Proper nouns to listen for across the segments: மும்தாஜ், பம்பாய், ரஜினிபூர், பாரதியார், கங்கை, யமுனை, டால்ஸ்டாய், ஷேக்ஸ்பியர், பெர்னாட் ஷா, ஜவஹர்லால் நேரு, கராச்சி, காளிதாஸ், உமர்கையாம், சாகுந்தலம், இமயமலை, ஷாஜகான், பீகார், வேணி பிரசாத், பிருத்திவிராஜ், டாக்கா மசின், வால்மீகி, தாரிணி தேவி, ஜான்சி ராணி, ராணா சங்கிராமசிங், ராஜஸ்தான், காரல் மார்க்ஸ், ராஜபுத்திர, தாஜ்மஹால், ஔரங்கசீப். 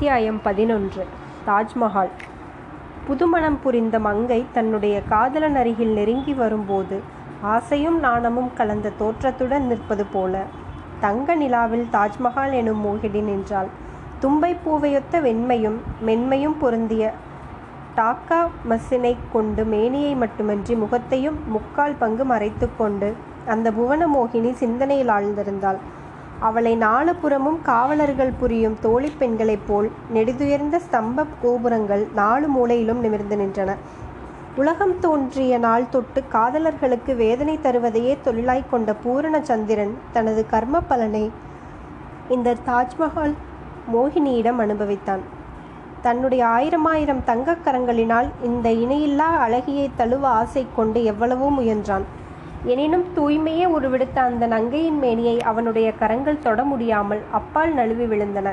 அத்தியாயம் 11. தாஜ்மஹால். புதுமணம் புரிந்த மங்கை தன்னுடைய காதலன் அருகில் நெருங்கி வரும்போது ஆசையும் நாணமும் கலந்த தோற்றத்துடன் நிற்பது போல தங்க நிலாவில் தாஜ்மஹால் எனும் மூகிடி நின்றாள். தும்பை பூவையொத்த வெண்மையும் மென்மையும் பொருந்திய டாக்கா மசினை கொண்டு மேனியை மட்டுமின்றி முகத்தையும் முக்கால் பங்கு மறைத்து கொண்டு அந்த புவன மோகினி சிந்தனையில் ஆழ்ந்திருந்தாள். அவளை நாலுபுறமும் காவலர்கள் புரியும் தோழி பெண்களைப் போல் நெடுதுயர்ந்த ஸ்தம்ப கோபுரங்கள் நாலு மூலையிலும் நிமிர்ந்து நின்றன. உலகம் தோன்றிய நாள் தொட்டு காதலர்களுக்கு வேதனை தருவதையே தொழிலாய்க் கொண்ட பூரண சந்திரன் தனது கர்ம பலனை இந்த தாஜ்மஹால் மோகினியிடம் அனுபவித்தான். தன்னுடைய 1000 தங்கக்கரங்களினால் இந்த இணையில்லா அழகியை தழுவ ஆசை கொண்டு எவ்வளவோ முயன்றான். எனினும் தூய்மையே உருவெடுத்த அந்த நங்கையின் மேனியை அவனுடைய கரங்கள் தொட முடியாமல் அப்பால் நழுவி விழுந்தன.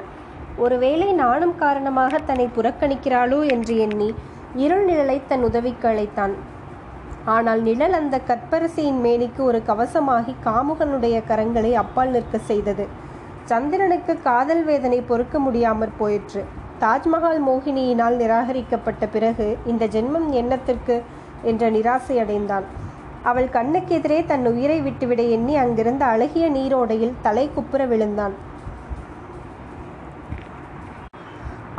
ஒருவேளை நாணம் காரணமாக தன்னை புறக்கணிக்கிறாளோ என்று எண்ணி இருள் நிழலை தன் உதவிக்கு அழைத்தான். ஆனால் நிழல் அந்த கற்பரசியின் மேனிக்கு ஒரு கவசமாகி காமுகனுடைய கரங்களை அப்பால் நிற்க செய்தது. சந்திரனுக்கு காதல் வேதனை பொறுக்க முடியாமற் போயிற்று. தாஜ்மஹால் மோகினியினால் நிராகரிக்கப்பட்ட பிறகு இந்த ஜென்மம் எண்ணத்திற்கு என்ற நிராசை அடைந்தான். அவள் கண்ணுக்கெதிரே தன் உயிரை விட்டுவிட எண்ணி அங்கிருந்த அழகிய நீரோடையில் தலை குப்புற விழுந்தான்.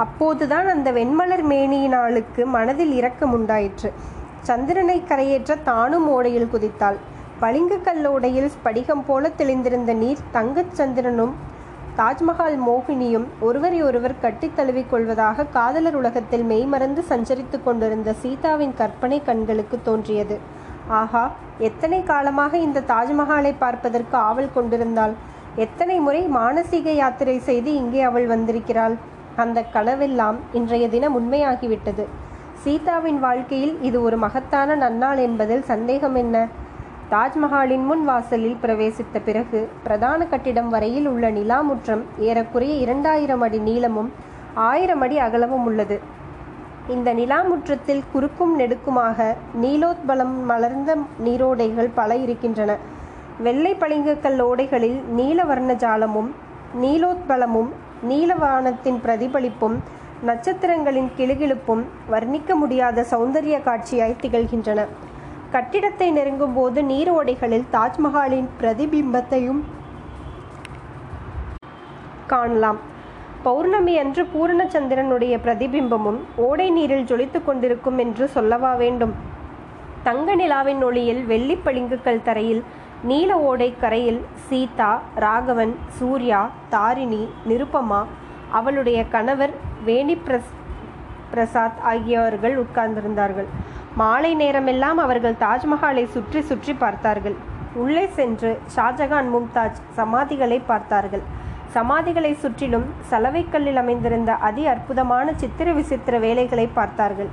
அப்போதுதான் அந்த வெண்மலர் மேனியினாளுக்கு மனதில் இரக்கம் உண்டாயிற்று. சந்திரனை கரையேற்ற தானும் ஓடையில் குதித்தாள். பளிங்கு கல்லோடையில் ஸ்படிகம் போல தெளிந்திருந்த நீர் தங்கச் சந்திரனும் தாஜ்மஹால் மோகினியும் ஒருவரையொருவர் கட்டித் தழுவிக்கொள்வதாக காதலர் உலகத்தில் மெய்மறந்து சஞ்சரித்து கொண்டிருந்த சீதாவின் கற்பனை கண்களுக்கு தோன்றியது. ஆஹா, எத்தனை காலமாக இந்த தாஜ்மஹாலை பார்ப்பதற்கு ஆவல் கொண்டிருந்தாள்! எத்தனை முறை மானசீக யாத்திரை செய்து இங்கே அவள் வந்திருக்கிறாள்! அந்த கனவெல்லாம் இன்றைய தினம் உண்மையாகிவிட்டது. சீதாவின் வாழ்க்கையில் இது ஒரு மகத்தான நன்னாள் என்பதில் சந்தேகம் என்ன? தாஜ்மஹாலின் முன் வாசலில் பிரவேசித்த பிறகு பிரதான கட்டிடம் வரையில் உள்ள நிலாமுற்றம் ஏறக்குறைய 2000 அடி நீளமும் 1000 அடி அகலமும் உள்ளது. இந்த நிலாமுற்றத்தில் குறுக்கும் நெடுக்குமாக நீலோத்பலம் மலர்ந்த நீரோடைகள் பல இருக்கின்றன. வெள்ளை பளிங்குக்கல் ஓடைகளில் நீல வர்ண ஜாலமும் நீலோத்பலமும் நீலவானத்தின் பிரதிபலிப்பும் நட்சத்திரங்களின் கிளுகிழுப்பும் வர்ணிக்க முடியாத சௌந்தரிய காட்சியாய் திகழ்கின்றன. கட்டிடத்தை நெருங்கும் போது நீரோடைகளில் தாஜ்மஹாலின் பிரதிபிம்பத்தையும் காணலாம். பௌர்ணமி அன்று பூரணச்சந்திரனுடைய பிரதிபிம்பமும் ஓடை நீரில் ஜொலித்து கொண்டிருக்கும் என்று சொல்லவா வேண்டும்? தங்க நிலாவின் ஒளியில் வெள்ளி பளிங்குக்கல் தரையில் நீல ஓடை கரையில் சீதா, ராகவன், சூர்யா, தாரிணி, நிருபமா, அவளுடைய கணவர் வேணி பிரசாத் ஆகியவர்கள் உட்கார்ந்திருந்தார்கள். மாலை நேரமெல்லாம் அவர்கள் தாஜ்மஹாலை சுற்றி சுற்றி பார்த்தார்கள். உள்ளே சென்று ஷாஜகான், மும்தாஜ் சமாதிகளை பார்த்தார்கள். சமாதிகளை சுற்றிலும் சலவைக்கல்லில் அமைந்திருந்த அதி அற்புதமான சித்திர விசித்திர வேலைகளை பார்த்தார்கள்.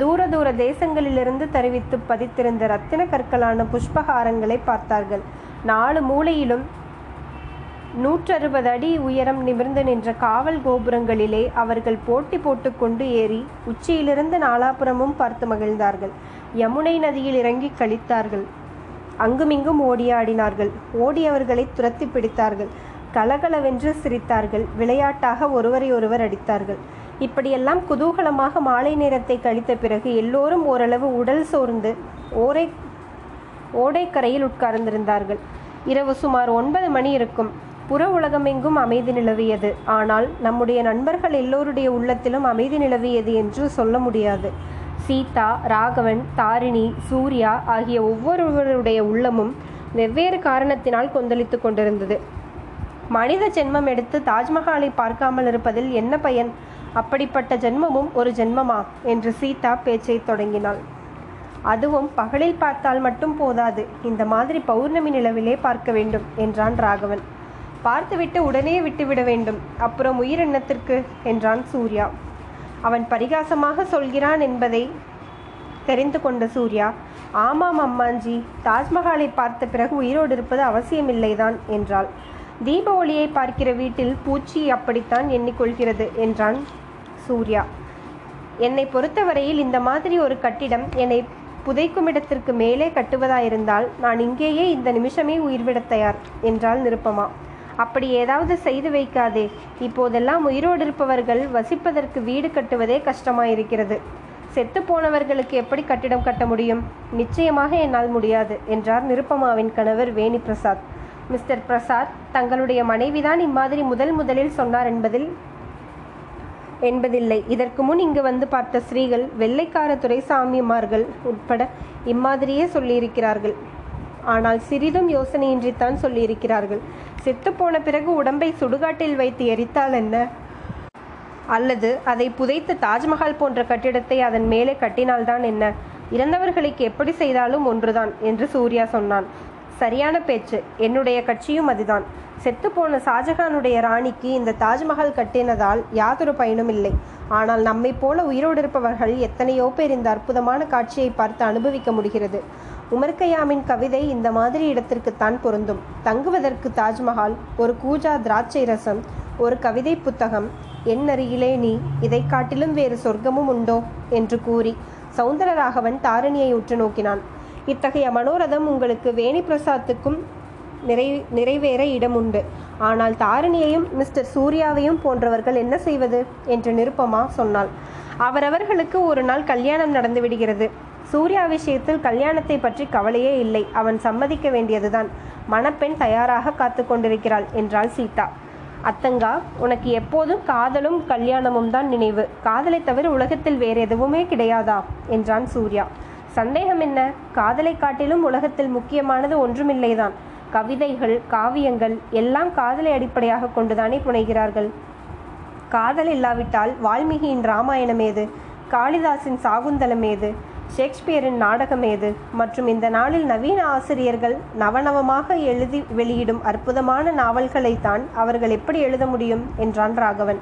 தூர தூர தேசங்களிலிருந்து தெரிவித்து பதித்திருந்த இரத்தின கற்களான புஷ்பஹாரங்களை பார்த்தார்கள். 4 மூலையிலும் 160 அடி உயரம் நிமிர்ந்து நின்ற காவல் கோபுரங்களிலே அவர்கள் போட்டி போட்டு கொண்டு ஏறி உச்சியிலிருந்து நாலாபுரமும் பார்த்து மகிழ்ந்தார்கள். யமுனை நதியில் இறங்கி கழித்தார்கள். அங்குமிங்கும் ஓடியாடினார்கள். ஓடியவர்களை துரத்தி பிடித்தார்கள். கலகலவென்று சிரித்தார்கள். விளையாட்டாக ஒருவரையொருவர் அடித்தார்கள். இப்படியெல்லாம் குதூகலமாக மாலை நேரத்தை கழித்த பிறகு எல்லோரும் ஓரளவு உடல் சோர்ந்து ஓடைக்கரையில் உட்கார்ந்திருந்தார்கள். இரவு சுமார் 9 மணி இருக்கும். புற உலகமெங்கும் அமைதி நிலவியது. ஆனால் நம்முடைய நண்பர்கள் எல்லோருடைய உள்ளத்திலும் அமைதி நிலவியது என்று சொல்ல முடியாது. சீதா, ராகவன், தாரிணி, சூர்யா ஆகிய ஒவ்வொருவருடைய உள்ளமும் வெவ்வேறு காரணத்தினால் கொந்தளித்து கொண்டிருந்தது. மனித ஜென்மம் எடுத்து தாஜ்மஹாலை பார்க்காமல் இருப்பதில் என்ன பயன்? அப்படிப்பட்ட ஜென்மமும் ஒரு ஜென்மமா என்று சீதா பேச்சை தொடங்கினாள். அதுவும் பகலில் பார்த்தால் மட்டும் போதாது, இந்த மாதிரி பௌர்ணமி நிலவிலே பார்க்க வேண்டும் என்றான் ராகவன். பார்த்துவிட்டு உடனே விட்டுவிட வேண்டும், அப்புறம் உயிரெண்ணத்திற்கு என்றான் சூர்யா. அவன் பரிகாசமாக சொல்கிறான் என்பதை தெரிந்து கொண்ட சூர்யா, ஆமாம் அம்மாஞ்சி, தாஜ்மஹாலை பார்த்த பிறகு உயிரோடு இருப்பது அவசியமில்லைதான் என்றாள். தீப ஒளியை பார்க்கிற வீட்டில் பூச்சி அப்படித்தான் எண்ணிக்கொள்கிறது என்றான் சூர்யா. என்னை பொறுத்தவரையில் இந்த மாதிரி ஒரு கட்டிடம் என்னை புதைக்கும் இடத்திற்கு மேலே கட்டுவதாயிருந்தால் நான் இங்கேயே இந்த நிமிஷமே உயிர்விட தயார் என்றாள் நிருபமா. அப்படி ஏதாவது செய்து வைக்காதே. இப்போதெல்லாம் உயிரோடு இருப்பவர்கள் வசிப்பதற்கு வீடு கட்டுவதே கஷ்டமாயிருக்கிறது. செத்து போனவர்களுக்கு எப்படி கட்டிடம் கட்ட முடியும்? நிச்சயமாக என்னால் முடியாது என்றார் நிருபமாவின் கணவர் வேணி பிரசாத். மிஸ்டர் பிரசாத், தங்களுடைய மனைவிதான் இம்மாதிரி முதலில் சொன்னார் என்பதில்லை. இதற்கு முன் இங்கு வந்து பார்த்த ஸ்ரீகள், வெள்ளைக்கார துறை சாமிமார்கள் உட்பட இம்மாதிரியே சொல்லியிருக்கிறார்கள். ஆனால் சிறிதும் யோசனையின்றித்தான் சொல்லியிருக்கிறார்கள். செத்து போன பிறகு உடம்பை சுடுகாட்டில் வைத்து எரித்தால் என்ன, அல்லது அதை புதைத்து தாஜ்மஹால் போன்ற கட்டிடத்தை அதன் மேலே கட்டினால்தான் என்ன? இறந்தவர்களுக்கு எப்படி செய்தாலும் ஒன்றுதான் என்று சூர்யா சொன்னான். சரியான பேச்சு. என்னுடைய கட்சியும் அதுதான். செத்துப்போன ஷாஜகானுடைய ராணிக்கு இந்த தாஜ்மஹால் கட்டினதால் யாதொரு பயனும் இல்லை. ஆனால் நம்மை போல உயிரோடு இருப்பவர்கள் எத்தனையோ பேர் இந்த அற்புதமான காட்சியை பார்த்து அனுபவிக்க முடிகிறது. உமர்கையாமின் கவிதை இந்த மாதிரி இடத்திற்குத்தான் பொருந்தும். தங்குவதற்கு தாஜ்மஹால், ஒரு கூஜா திராட்சை ரசம், ஒரு கவிதை புத்தகம், என் அருகிலே நீ, இதை காட்டிலும் வேறு சொர்க்கமும் உண்டோ என்று கூறி சௌந்தரராகவன் தாரிணியை உற்று நோக்கினான். இத்தகைய மனோரதம் உங்களுக்கு வேணி பிரசாத்துக்கும் நிறைவேற இடம் உண்டு. ஆனால் தாரிணியையும் மிஸ்டர் சூர்யாவையும் போன்றவர்கள் என்ன செய்வது என்று நிருபமா சொன்னாள். அவரவர்களுக்கு ஒரு நாள் கல்யாணம் நடந்து விடுகிறது. சூர்யா விஷயத்தில் கல்யாணத்தை பற்றி கவலையே இல்லை. அவன் சம்மதிக்க வேண்டியதுதான். மணப்பெண் தயாராக காத்து கொண்டிருக்கிறாள் என்றாள் சீதா. அத்தங்கா, உனக்கு எப்போதும் காதலும் கல்யாணமும் தான் நினைவு. காதலை தவிர உலகத்தில் வேறு எதுவுமே கிடையாதா என்றான் சூர்யா. சந்தேகம் என்ன? காதலை காட்டிலும் உலகத்தில் முக்கியமானது ஒன்றுமில்லைதான். கவிதைகள், காவியங்கள் எல்லாம் காதலை அடிப்படையாக கொண்டுதானே புனைகிறார்கள். காதல் இல்லாவிட்டால் வால்மீகியின் ராமாயணம் ஏது? காளிதாஸின் சாகுந்தலம் ஏது? ஷேக்ஸ்பியரின் நாடகம் ஏது? மற்றும் இந்த நாளில் நவீன ஆசிரியர்கள் நவநவமாக எழுதி வெளியிடும் அற்புதமான நாவல்களைத்தான் அவர்கள் எப்படி எழுத முடியும் என்றான் ராகவன்.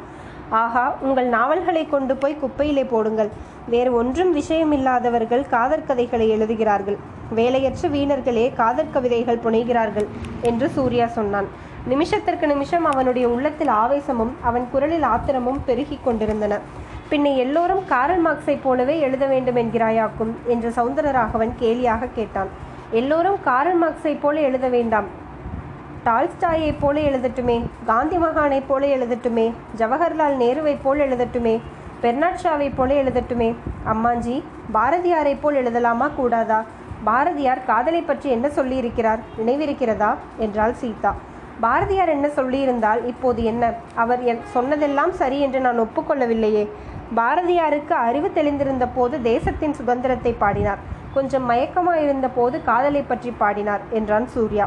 ஆகா, உங்கள் நாவல்களை கொண்டு போய் குப்பையிலே போடுங்கள். வேறு ஒன்றும் விஷயமில்லாதவர்கள் காதற்கதைகளை எழுதுகிறார்கள். வேலையற்ற வீணர்களே காதற்கவிதைகள் புனைகிறார்கள் என்று சூர்யா சொன்னான். நிமிஷத்திற்கு நிமிஷம் அவனுடைய உள்ளத்தில் ஆவேசமும் அவன் குரலில் ஆத்திரமும் பெருகி கொண்டிருந்தன. பின்னை எல்லோரும் காரல் மார்க்ஸை போலவே எழுத வேண்டும் என்கிறாயாக்கும் என்று சௌந்தரராகவன் கேலியாக கேட்டான். எல்லோரும் காரல் மார்க்ஸை போல எழுத வேண்டாம், டால்ஸ்டாயை போல எழுதட்டுமே, காந்தி மகானை போல எழுதட்டுமே, ஜவஹர்லால் நேருவை போல் எழுதட்டுமே, பெர்னாட் ஷாவை போல எழுதட்டுமே. அம்மாஞ்சி, பாரதியாரை போல் எழுதலாமா கூடாதா? பாரதியார் காதலை பற்றி என்ன சொல்லியிருக்கிறார் நினைவிருக்கிறதா என்றாள் சீதா. பாரதியார் என்ன சொல்லியிருந்தால் இப்போது என்ன? அவர் சொன்னதெல்லாம் சரி என்று நான் ஒப்புக்கொள்ளவில்லையே. பாரதியாருக்கு அறிவு தெளிந்திருந்த போது தேசத்தின் சுதந்திரத்தை பாடினார். கொஞ்சம் மயக்கமாயிருந்த போது காதலை பற்றி பாடினார் என்றான் சூர்யா.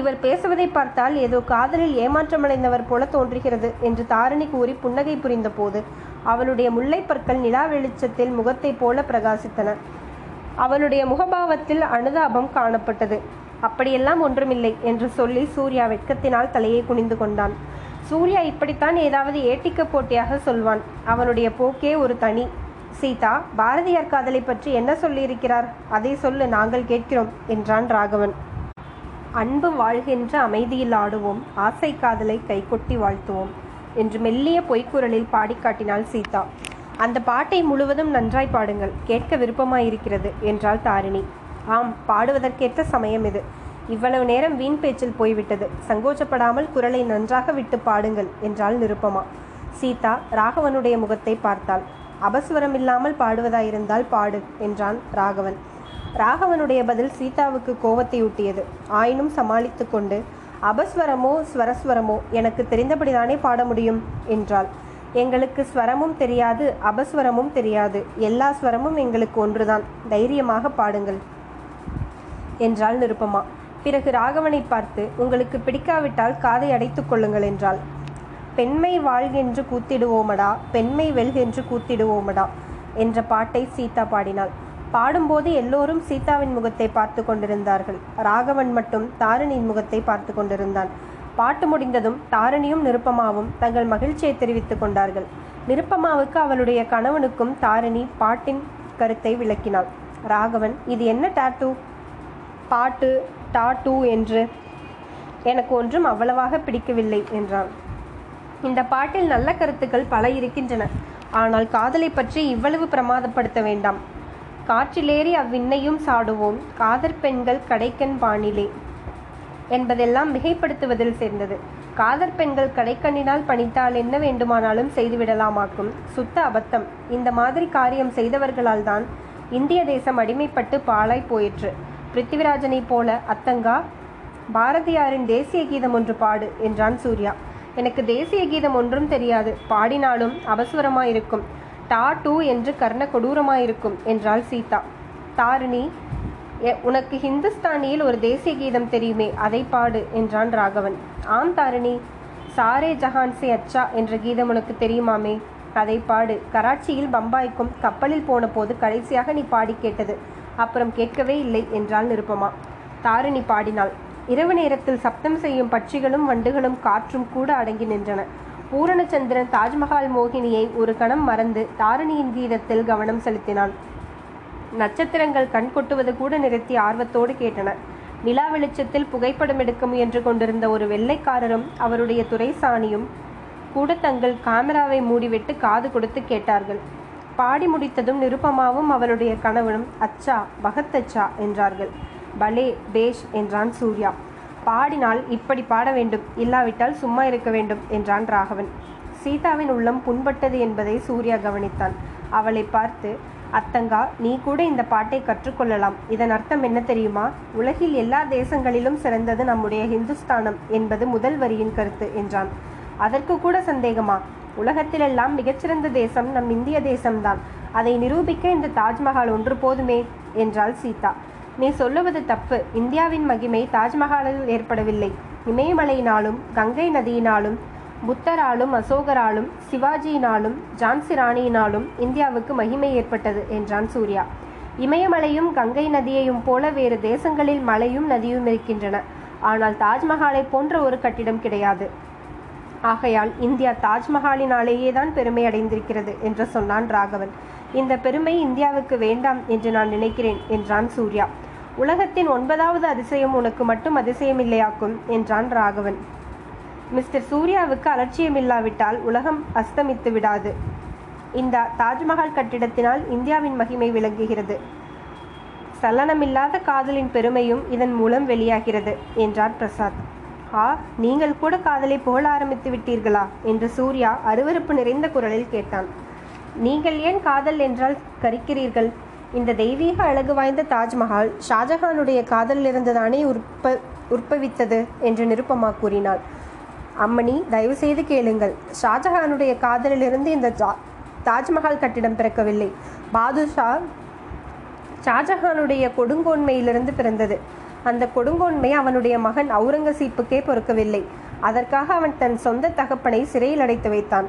இவர் பேசுவதை பார்த்தால் ஏதோ காதலில் ஏமாற்றமடைந்தவர் போல தோன்றுகிறது என்று தாரிணி கூறி புன்னகை புரிந்த போது அவளுடைய முல்லை பற்கள் நிலா வெளிச்சத்தில் முகத்தை போல பிரகாசித்தன. அவளுடைய முகபாவத்தில் அனுதாபம் காணப்பட்டது. அப்படியெல்லாம் ஒன்றுமில்லை என்று சொல்லி சூர்யா வெட்கத்தினால் தலையை குனிந்து கொண்டான். சூர்யா இப்படித்தான் ஏதாவது ஏட்டிக்க போட்டியாக சொல்வான். அவனுடைய போக்கே ஒரு தனி. சீதா, பாரதியார் காதலை பற்றி என்ன சொல்லியிருக்கிறார்? அதை சொல்லு, நாங்கள் கேட்கிறோம் என்றான் ராகவன். அன்பு வாழ்கின்ற அமைதியில் ஆடுவோம், ஆசை காதலை கைகொட்டி வாழ்த்துவோம் என்று மெல்லிய பொய்க்குரலில் பாடி காட்டினாள் சீதா. அந்த பாட்டை முழுவதும் நன்றாய் பாடுங்கள், கேட்க விருப்பமாயிருக்கிறது என்றாள் தாரிணி. ஆம், பாடுவதற்கேற்ற சமயம் இது. இவ்வளவு நேரம் வீண் பேச்சில் போய்விட்டது. சங்கோச்சப்படாமல் குரலை நன்றாக விட்டு பாடுங்கள் என்றாள் நிருபமா. சீதா ராகவனுடைய முகத்தை பார்த்தாள். அபஸ்வரம் இல்லாமல் பாடுவதாயிருந்தால் பாடு என்றான் ராகவன். ராகவனுடைய பதில் சீதாவுக்கு கோபத்தை ஊட்டியது. ஆயினும் சமாளித்து கொண்டு, அபஸ்வரமோ ஸ்வரஸ்வரமோ எனக்கு தெரிந்தபடிதானே பாட முடியும் என்றாள். எங்களுக்கு ஸ்வரமும் தெரியாது, அபஸ்வரமும் தெரியாது, எல்லா ஸ்வரமும் எங்களுக்கு ஒன்றுதான், தைரியமாக பாடுங்கள் என்றாள் நிருபமா. பிறகு ராகவனை பார்த்து, உங்களுக்கு பிடிக்காவிட்டால் காதை அடைத்து கொள்ளுங்கள் என்றாள். பெண்மை வாழ்கென்று கூத்திடுவோமடா, பெண்மை வெல்கென்று கூத்திடுவோமடா என்ற பாட்டை சீதா பாடினாள். பாடும்போது எல்லோரும் சீதாவின் முகத்தை பார்த்து கொண்டிருந்தார்கள். ராகவன் மட்டும் தாரிணியின் முகத்தை பார்த்து கொண்டிருந்தான். பாட்டு முடிந்ததும் தாரிணியும் நிருபமாவும் தங்கள் மகிழ்ச்சியை தெரிவித்துக் கொண்டார்கள். நிருபமாவுக்கு அவளுடைய கணவனுக்கும் தாரிணி பாட்டின் கருத்தை விளக்கினாள். ராகவன், இது என்ன டாட்டூ பாட்டு டாட்டூ என்று எனக்கு ஒன்றும் அவ்வளவாக பிடிக்கவில்லை என்றான். இந்த பாட்டில் நல்ல கருத்துக்கள் பல இருக்கின்றன. ஆனால் காதலை பற்றி இவ்வளவு பிரமாதப்படுத்த வேண்டாம். காற்றிலேறி அவ்விண்ணையும் சாடுவோம், காதற்பெண்கள் கடைக்கன் பாணிலே என்பதெல்லாம் மிகைப்படுத்துவதில் சேர்ந்தது. காதற் பெண்கள் கடைக்கண்ணினால் பணித்தால் என்ன வேண்டுமானாலும் செய்துவிடலாமாக்கும் சுத்த அபத்தம். இந்த மாதிரி காரியம் செய்தவர்களால் தான் இந்திய தேசம் அடிமைப்பட்டு பாழாய் போயிற்று. பிருத்திவிராஜனை போல அத்தங்கா பாரதியாரின் தேசிய கீதம் ஒன்று பாடு என்றான் சூர்யா. எனக்கு தேசிய கீதம் ஒன்றும் தெரியாது, பாடினாலும் அபசுரமாயிருக்கும், டா டூ என்று கர்ண கொடூரமாயிருக்கும் என்றாள் சீதா. தாரிணி, உனக்கு ஹிந்துஸ்தானியில் ஒரு தேசிய கீதம் தெரியுமே, அதை பாடு என்றான் ராகவன். ஆம் தாரிணி, சாரே ஜஹான்சே அச்சா என்ற கீதம் உனக்கு தெரியுமாமே, அதை பாடு. கராச்சியில் பம்பாய்க்கும் கப்பலில் போன போது கடைசியாக நீ பாடி கேட்டது, அப்புறம் கேட்கவே இல்லை என்றாள் நிருபமா. தாரிணி பாடினாள். இரவு நேரத்தில் சப்தம் செய்யும் பட்சிகளும் வண்டுகளும் காற்றும் கூட அடங்கி நின்றன. பூரணச்சந்திரன் தாஜ்மஹால் மோகினியை ஒரு கணம் மறந்து தாரிணியின் கீதத்தில் கவனம் செலுத்தினான். நட்சத்திரங்கள் கண் கொட்டுவது கூட நிறுத்தி ஆர்வத்தோடு கேட்டன. நிலா வெளிச்சத்தில் புகைப்படம் எடுக்க முயன்று கொண்டிருந்த ஒரு வெள்ளைக்காரரும் அவருடைய துரைசாணியும் கூட தங்கள் கேமராவை மூடிவிட்டு காது கொடுத்து கேட்டார்கள். பாடி முடித்ததும் நிருபமாவும் அவளுடைய கணவனும் அச்சா பகத் அச்சா என்றார்கள். பலே பேஷ் என்றான் சூர்யா. பாடினால் இப்படி பாட வேண்டும், இல்லாவிட்டால் சும்மா இருக்க வேண்டும் என்றான் ராகவன். சீதாவின் உள்ளம் புண்பட்டது என்பதை சூர்யா கவனித்தான். அவளை பார்த்து, அத்தங்கா, நீ கூட இந்த பாட்டை கற்றுக்கொள்ளலாம். இதன் அர்த்தம் என்ன தெரியுமா? உலகில் எல்லா தேசங்களிலும் சிறந்தது நம்முடைய ஹிந்துஸ்தானம் என்பது முதல் வரியின் கருத்து என்றான். அதற்கு கூட சந்தேகமா? உலகத்திலெல்லாம் மிகச்சிறந்த தேசம் நம் இந்திய தேசம்தான். அதை நிரூபிக்க இந்த தாஜ்மஹால் ஒன்று போதுமே என்றாள் சீதா. நீ சொல்லுவது தப்பு. இந்தியாவின் மகிமை தாஜ்மஹாலில் ஏற்படவில்லை. இமயமலையினாலும் கங்கை நதியினாலும் புத்தராலும் அசோகராலும் சிவாஜியினாலும் ஜான்சி ராணியினாலும் இந்தியாவுக்கு மகிமை ஏற்பட்டது என்றான் சூர்யா. இமயமலையும் கங்கை நதியையும் போல வேறு தேசங்களில் மலையும் நதியும் இருக்கின்றன. ஆனால் தாஜ்மஹாலை போன்ற ஒரு கட்டிடம் கிடையாது. ஆகையால் இந்தியா தாஜ்மஹாலினாலேயே தான் பெருமை அடைந்திருக்கிறது என்று சொன்னான் ராகவன். இந்த பெருமை இந்தியாவுக்கு வேண்டாம் என்று நான் நினைக்கிறேன் என்றான் சூர்யா. உலகத்தின் 9வது அதிசயம் உனக்கு மட்டும் அதிசயம் இல்லையாக்கும் என்றான் ராகவன். மிஸ்டர் சூர்யாவுக்கு அலட்சியம் இல்லாவிட்டால் உலகம் அஸ்தமித்து விடாது. இந்த தாஜ்மஹால் கட்டிடத்தினால் இந்தியாவின் மகிமை விளங்குகிறது. சலனமில்லாத காதலின் பெருமையும் இதன் மூலம் வெளியாகிறது என்றார் பிரசாத். ஆ, நீங்கள் கூட காதலை புகழ ஆரம்பித்து விட்டீர்களா என்று சூர்யா அருவருப்பு நிறைந்த குரலில் கேட்டான். நீங்கள் ஏன் காதல் என்றால் கரிக்கிறீர்கள்? இந்த தெய்வீக அழகு வாய்ந்த தாஜ்மஹால் ஷாஜகானுடைய காதலிலிருந்து தானே உற்பவித்தது என்று நிருபமா கூறினாள். அம்மணி, தயவு செய்து கேளுங்கள். ஷாஜஹானுடைய காதலிலிருந்து இந்த தாஜ்மஹால் கட்டிடம் பிறக்கவில்லை. பாதுஷா ஷாஜஹானுடைய கொடுங்கோன்மையிலிருந்து பிறந்தது. அந்த கொடுங்கோன்மை அவனுடைய மகன் ஔரங்கசீப்புக்கே பொறுக்கவில்லை. அதற்காக அவன் தன் சொந்த தகப்பனை சிறையில் அடைத்து வைத்தான்.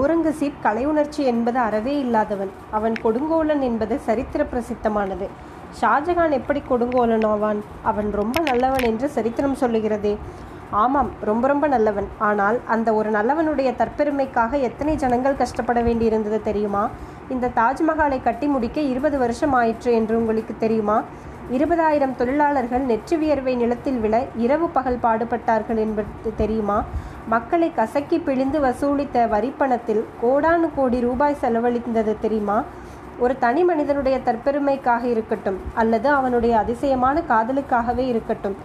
ஔரங்கசீப் கலை உணர்ச்சி என்பது அறவே இல்லாதவன். அவன் கொடுங்கோலன் என்பது சரித்திர பிரசித்தமானது. ஷாஜகான் எப்படி கொடுங்கோலனாவான்? அவன் ரொம்ப நல்லவன் என்று சரித்திரம் சொல்லுகிறதே. ஆமாம், ரொம்ப ரொம்ப நல்லவன். ஆனால் அந்த ஒரு நல்லவனுடைய தற்பெருமைக்காக எத்தனை ஜனங்கள் கஷ்டப்பட வேண்டியிருந்தது தெரியுமா? இந்த தாஜ்மஹாலை கட்டி முடிக்க 20 வருஷம் ஆயிற்று என்று உங்களுக்கு தெரியுமா? 20,000 தொழிலாளர்கள் நெற்றி வியர்வை நிலத்தில் விழ இரவு பகல் பாடுபட்டார்கள் என்பது தெரியுமா? மக்களை கசக்கி பிழிந்து வசூலித்த வரிப்பணத்தில் கோடானு கோடி ரூபாய் செலவழிந்தது தெரியுமா? ஒரு தனி மனிதனுடைய தற்பெருமைக்காக இருக்கட்டும், அல்லது அவனுடைய அதிசயமான காதலுக்காகவே இருக்கட்டும்,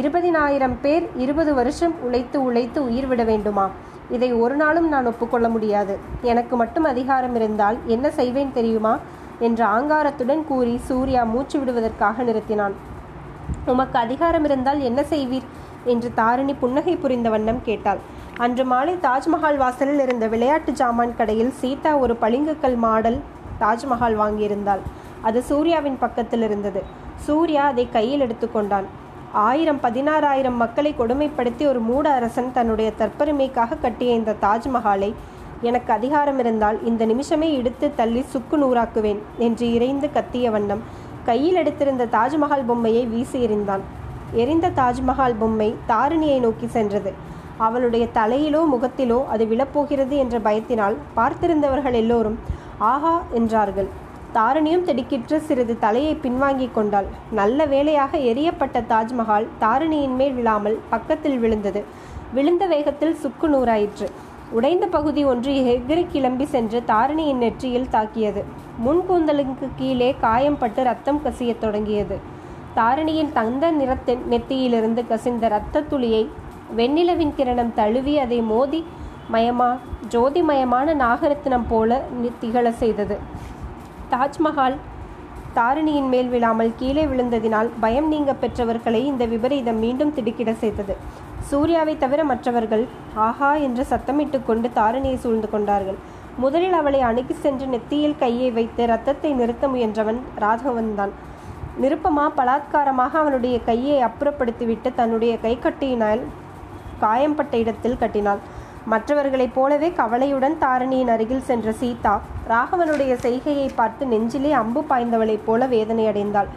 20,000 பேர் 20 வருஷம் உழைத்து உழைத்து உயிர் விட வேண்டுமா? இதை ஒரு நாளும் நான் ஒப்புக்கொள்ள முடியாது. எனக்கு மட்டும் அதிகாரம் இருந்தால் என்ன செய்வேன் தெரியுமா என்று ஆங்காரத்துடன் கூறி சூர்யா மூச்சு விடுவதற்காக நிறுத்தினான். உமக்கு அதிகாரம் இருந்தால் என்ன செய்வீர் என்று தாரிணி புன்னகை புரிந்த வண்ணம் கேட்டாள். அன்று மாலை தாஜ்மஹால் வாசலில் இருந்த விளையாட்டு ஜாமான் கடையில் சீதா ஒரு பளிங்குக்கல் மாடல் தாஜ்மஹால் வாங்கியிருந்தாள். அது சூர்யாவின் பக்கத்தில் இருந்தது. சூர்யா அதை கையில் எடுத்துக்கொண்டான். 16,000 மக்களை கொடுமைப்படுத்தி ஒரு மூட அரசன் தன்னுடைய தற்பெருமைக்காக கட்டிய இந்த தாஜ்மஹாலை எனக்கு அதிகாரம் இருந்தால் இந்த நிமிஷமே இடித்து தள்ளி சுக்கு நூறாக்குவேன் என்று இறைந்து கத்திய வண்ணம் கையில் எடுத்திருந்த தாஜ்மஹால் பொம்மையை வீசி எறிந்தான். எரிந்த தாஜ்மஹால் பொம்மை தாரிணியை நோக்கி சென்றது. அவளுடைய தலையிலோ முகத்திலோ அது விழப்போகிறது என்ற பயத்தினால் பார்த்திருந்தவர்கள் எல்லோரும் ஆஹா என்றார்கள். தாரிணியும் திடுக்கிற்று சிறிது தலையை பின்வாங்கி கொண்டாள். நல்ல வேளையாக எரியப்பட்ட தாஜ்மஹால் தாரிணியின் மேல் விழாமல் பக்கத்தில் விழுந்தது. விழுந்த வேகத்தில் சுக்கு நூறாயிற்று. உடைந்த பகுதி ஒன்று எகிறி கிளம்பி சென்று தாரிணியின் நெற்றியில் தாக்கியது. முன்கூந்தலுக்கு கீழே காயம்பட்டு ரத்தம் கசிய தொடங்கியது. தாரிணியின் தந்த நிறத்தின் நெத்தியிலிருந்து கசிந்த இரத்த துளியை வெண்ணிலவின் கிரணம் தழுவி அதை ஜோதிமயமான நாகரத்தினம் போல திகழ செய்தது. தாஜ்மஹால் தாரிணியின் மேல் விழாமல் கீழே விழுந்ததினால் பயம் நீங்க பெற்றவர்களை இந்த விபரீதம் மீண்டும் திடுக்கிட செய்தது. சூர்யாவை தவிர மற்றவர்கள் ஆஹா என்று சத்தமிட்டு கொண்டு தாரிணியை சூழ்ந்து கொண்டார்கள். முதலில் அவளை அணுகி சென்று நெத்தியில் கையை வைத்து இரத்தத்தை நிறுத்த முயன்றவன் ராகவன்தான். நிருப்பமா பலாத்காரமாக அவனுடைய கையை அப்புறப்படுத்திவிட்டு தன்னுடைய கை கட்டியினால் காயம்பட்ட இடத்தில் கட்டினாள். மற்றவர்களைப் போலவே கவலையுடன் தாரிணியின் அருகில் சென்ற சீதா ராகவனுடைய செய்கையை பார்த்து நெஞ்சிலே அம்பு பாய்ந்தவளைப் போல வேதனை அடைந்தாள்.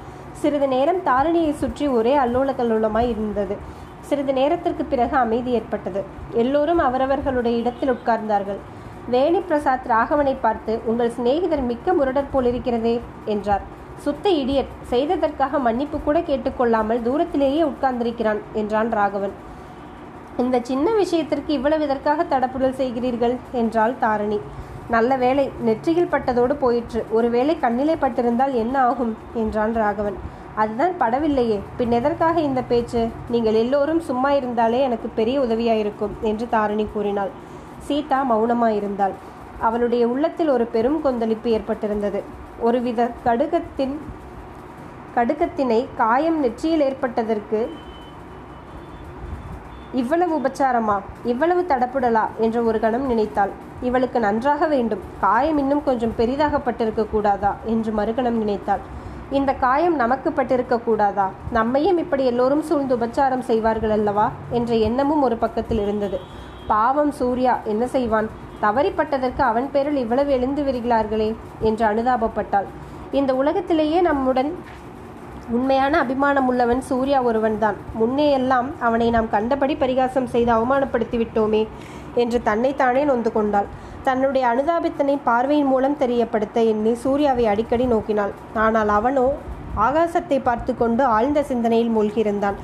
சிறிது நேரம் தாரிணியை சுற்றி ஒரே அல்லோல கல்லோலமாய் இருந்தது. சிறிது நேரத்திற்கு பிறகு அமைதி ஏற்பட்டது. எல்லோரும் அவரவர்களுடைய இடத்தில் உட்கார்ந்தார்கள். வேணி பிரசாத் ராகவனை பார்த்து, உங்கள் சிநேகிதர் மிக்க முரடர் போலிருக்கிறதே என்றார். சுத்த இடியட், செய்ததற்காக மன்னிப்பு கூட கேட்டுக்கொள்ளாமல் தூரத்திலேயே உட்கார்ந்திருக்கிறான் என்றான் ராகவன். இந்த சின்ன விஷயத்திற்கு இவ்வளவு இதற்காக தடப்புடல் செய்கிறீர்கள் என்றாள் தாரிணி. நல்ல வேலை நெற்றியில் பட்டதோடு போயிற்று, ஒருவேளை கண்ணிலே பட்டிருந்தால் என்ன ஆகும் என்றான் ராகவன். அதுதான் படவில்லையே, பின் எதற்காக இந்த பேச்சு? நீங்கள் எல்லோரும் சும்மா இருந்தாலே எனக்கு பெரிய உதவியாயிருக்கும் என்று தாரிணி கூறினாள். சீதா மௌனமாயிருந்தாள். அவளுடைய உள்ளத்தில் ஒரு பெரும் கொந்தளிப்பு ஏற்பட்டிருந்தது. ஒருவித கடுக்கத்தினை காயம் நெற்றியில் ஏற்பட்டதற்கு இவ்வளவு உபச்சாரமா, இவ்வளவு தடப்புடலா என்று ஒரு கணம் நினைத்தாள். இவளுக்கு நன்றாக வேண்டும், காயம் இன்னும் கொஞ்சம் பெரிதாகப்பட்டிருக்க கூடாதா என்று மறுகணம் நினைத்தாள். இந்த காயம் நமக்கு பட்டிருக்க கூடாதா, நம்மையும் இப்படி எல்லோரும் சூழ்ந்து உபச்சாரம் செய்வார்கள் அல்லவா என்ற எண்ணமும் ஒரு பக்கத்தில் இருந்தது. பாவம் சூர்யா என்ன செய்வான், தவறிப்பட்டதற்கு அவன் பேரில் இவ்வளவு எழுந்து விரிகிறார்களே என்று அனுதாபப்பட்டாள். இந்த உலகத்திலேயே நம்முடன் உண்மையான அபிமானம் உள்ளவன் சூர்யா ஒருவன்தான். முன்னேயெல்லாம் அவனை நாம் கண்டபடி பரிகாசம் செய்து அவமானப்படுத்தி விட்டோமே என்று தன்னைத்தானே நொந்து கொண்டாள். தன்னுடைய அனுதாபத்தினை பார்வையின் மூலம் தெரியப்படுத்த எண்ணி சூர்யாவை அடிக்கடி நோக்கினாள். ஆனால் அவனோ ஆகாசத்தை பார்த்து கொண்டு ஆழ்ந்த சிந்தனையில் மூழ்கியிருந்தான்.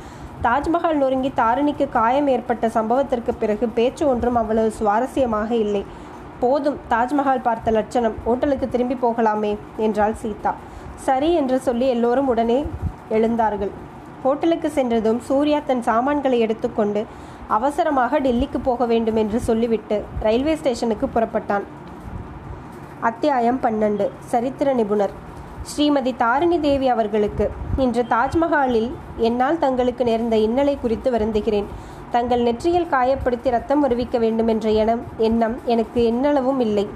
தாஜ்மஹால் நொறுங்கி தாரிணிக்கு காயம் ஏற்பட்ட சம்பவத்திற்கு பிறகு பேச்சு ஒன்றும் அவ்வளவு சுவாரஸ்யமாக இல்லை. போதும், தாஜ்மஹால் பார்த்த லட்சணம், ஹோட்டலுக்கு திரும்பி போகலாமே என்றாள் சீதா. சரி என்று சொல்லி எல்லோரும் உடனே எழுந்தார்கள். ஹோட்டலுக்கு சென்றதும் சூர்யா தன் சாமான்களை எடுத்துக்கொண்டு அவசரமாக டெல்லிக்கு போக வேண்டும் என்று சொல்லிவிட்டு ரயில்வே ஸ்டேஷனுக்கு புறப்பட்டான். அத்தியாயம் 12. சரித்திர நிபுணர் ஸ்ரீமதி தாரிணி தேவி அவர்களுக்கு. இன்று தாஜ்மஹாலில் என்னால் தங்களுக்கு நேர்ந்த இன்னலை குறித்து வருந்துகிறேன். தங்கள் நெற்றியில் காயப்படுத்தி ரத்தம் வருவிக்க வேண்டும் என்ற எண்ணம் எனக்கு என்னளவும் இல்லை.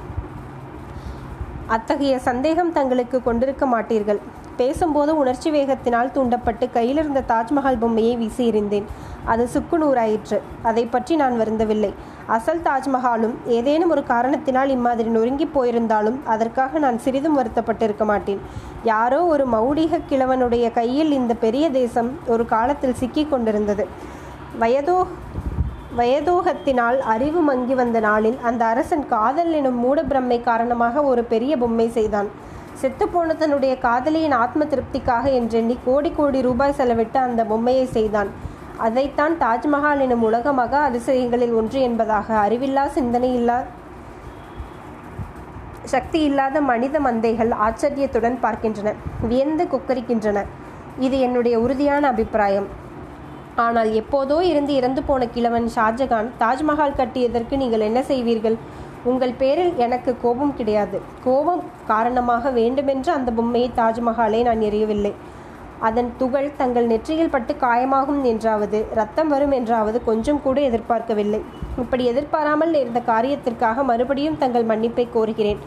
அத்தகைய சந்தேகம் தங்களுக்கு கொண்டிருக்க மாட்டீர்கள். பேசும்போது உணர்ச்சி வேகத்தினால் தூண்டப்பட்டு கையிலிருந்த தாஜ்மஹால் பொம்மையை வீசி எறிந்தேன். அது சுக்கு நூறாயிற்று. அதை பற்றி நான் வருந்தவில்லை. அசல் தாஜ்மஹாலும் ஏதேனும் ஒரு காரணத்தினால் இம்மாதிரி நொறுங்கி போயிருந்தாலும் அதற்காக நான் சிறிதும் வருத்தப்பட்டிருக்க மாட்டேன். யாரோ ஒரு மௌடிக கிழவனுடைய கையில் இந்த பெரிய தேசம் ஒரு காலத்தில் சிக்கி கொண்டிருந்தது. வயதோகத்தினால் அறிவு மங்கி வந்த நாளில் அந்த அரசன் காதல் எனும் மூட பிரம்மை காரணமாக ஒரு பெரிய பொம்மை செய்தான். செத்துப்போன தன்னுடைய காதலியின் ஆத்ம திருப்திக்காக என்றெண்ணி கோடி கோடி ரூபாய் செலவிட்டு அந்த பொம்மையை செய்தான். அதைத்தான் தாஜ்மஹால் எனும் உலக மகா அதிசயங்களில் ஒன்று என்பதாக அறிவில்லா சிந்தனையில்லா சக்தி இல்லாத மனித மந்தைகள் ஆச்சரியத்துடன் பார்க்கின்றன, வியந்து கொக்கரிக்கின்றன. இது என்னுடைய உறுதியான அபிப்பிராயம். ஆனால் எப்போதோ இறந்து போன கிழவன் ஷாஜகான் தாஜ்மஹால் கட்டியதற்கு நீங்கள் என்ன செய்வீர்கள்? உங்கள் பேரில் எனக்கு கோபம் கிடையாது. கோபம் காரணமாக வேண்டுமென்று அந்த பொம்மையை தாஜ்மஹாலை நான் எறியவில்லை. அதன் துகள் தங்கள் நெற்றியில் பட்டு காயமாகும் என்றாவது ரத்தம் வரும் என்றாவது கொஞ்சம் கூட எதிர்பார்க்கவில்லை. இப்படி எதிர்பாராமல் நேர்ந்த காரியத்திற்காக மறுபடியும் தங்கள் மன்னிப்பை கோருகிறேன்.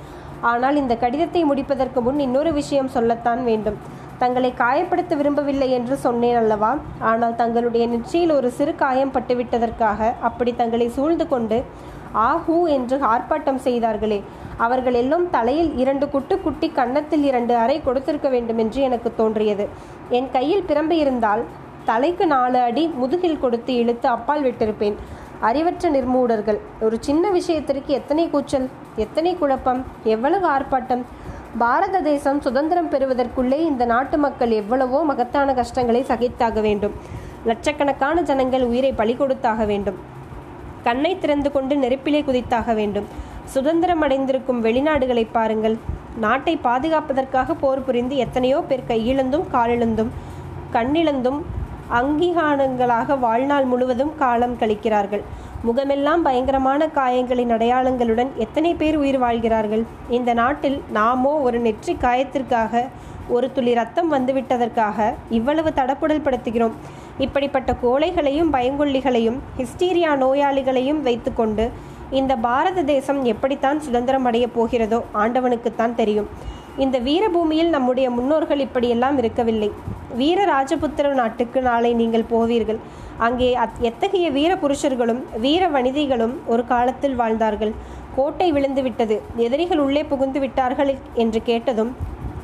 ஆனால் இந்த கடிதத்தை முடிப்பதற்கு முன் இன்னொரு விஷயம் சொல்லத்தான் வேண்டும். தங்களை காயப்படுத்த விரும்பவில்லை என்று சொன்னேன் அல்லவா? ஆனால் தங்களுடைய நெற்றியில் ஒரு சிறு காயம் பட்டுவிட்டதற்காக அப்படி தங்களை சூழ்ந்து கொண்டு ஆஹூ என்று ஆர்ப்பாட்டம் செய்தார்களே, அவர்கள் எல்லாம் தலையில் 2 குட்டி கன்னத்தில் 2 அறை கொடுத்திருக்க வேண்டும் என்று எனக்கு தோன்றியது. என் கையில் பிரம்பு இருந்தால் தலைக்கு 4 அடி முதுகில் கொடுத்து இழுத்து அப்பால் விட்டிருப்பேன். அறிவற்ற நிர்மூடர்கள். ஒரு சின்ன விஷயத்திற்கு எத்தனை கூச்சல், எத்தனை குழப்பம், எவ்வளவு ஆர்ப்பாட்டம்! பாரத தேசம் சுதந்திரம் பெறுவதற்குள்ளே இந்த நாட்டு மக்கள் எவ்வளவோ மகத்தான கஷ்டங்களை சகித்தாக வேண்டும். லட்சக்கணக்கான ஜனங்கள் உயிரை பலி கொடுத்தாக வேண்டும். கண்ணை திறந்து கொண்டு நெருப்பிலே குதித்தாக வேண்டும். சுதந்திரம் அடைந்திருக்கும் வெளிநாடுகளை பாருங்கள். நாட்டை பாதுகாப்பதற்காக போர் புரிந்து எத்தனையோ பேர் கையிழந்தும் காலிழந்தும் கண்ணிழந்தும் அங்கீகாரங்களாக வாழ்நாள் முழுவதும் காலம் கழிக்கிறார்கள். முகமெல்லாம் பயங்கரமான காயங்களின் அடையாளங்களுடன் எத்தனை பேர் உயிர் வாழ்கிறார்கள். இந்த நாட்டில் நாமோ ஒரு நெற்றி காயத்திற்காக, ஒரு துளி ரத்தம் வந்துவிட்டதற்காக இவ்வளவு தடப்புடல் படுத்துகிறோம். இப்படிப்பட்ட கோழைகளையும் பயங்கொல்லிகளையும் ஹிஸ்டீரியா நோயாளிகளையும் வைத்துக்கொண்டு இந்த பாரத தேசம் எப்படித்தான் சுதந்திரம் அடைய போகிறதோ ஆண்டவனுக்குத்தான் தெரியும். இந்த வீரபூமியில் நம்முடைய முன்னோர்கள் இப்படியெல்லாம் இருக்கவில்லை. வீர ராஜபுத்திர நாட்டுக்கு நாளை நீங்கள் போவீர்கள். அங்கே எத்தகைய வீர புருஷர்களும் வீர வனிதைகளும் ஒரு காலத்தில் வாழ்ந்தார்கள். கோட்டை விழுந்து விட்டது, எதிரிகள் உள்ளே புகுந்து விட்டார்கள் என்று கேட்டதும்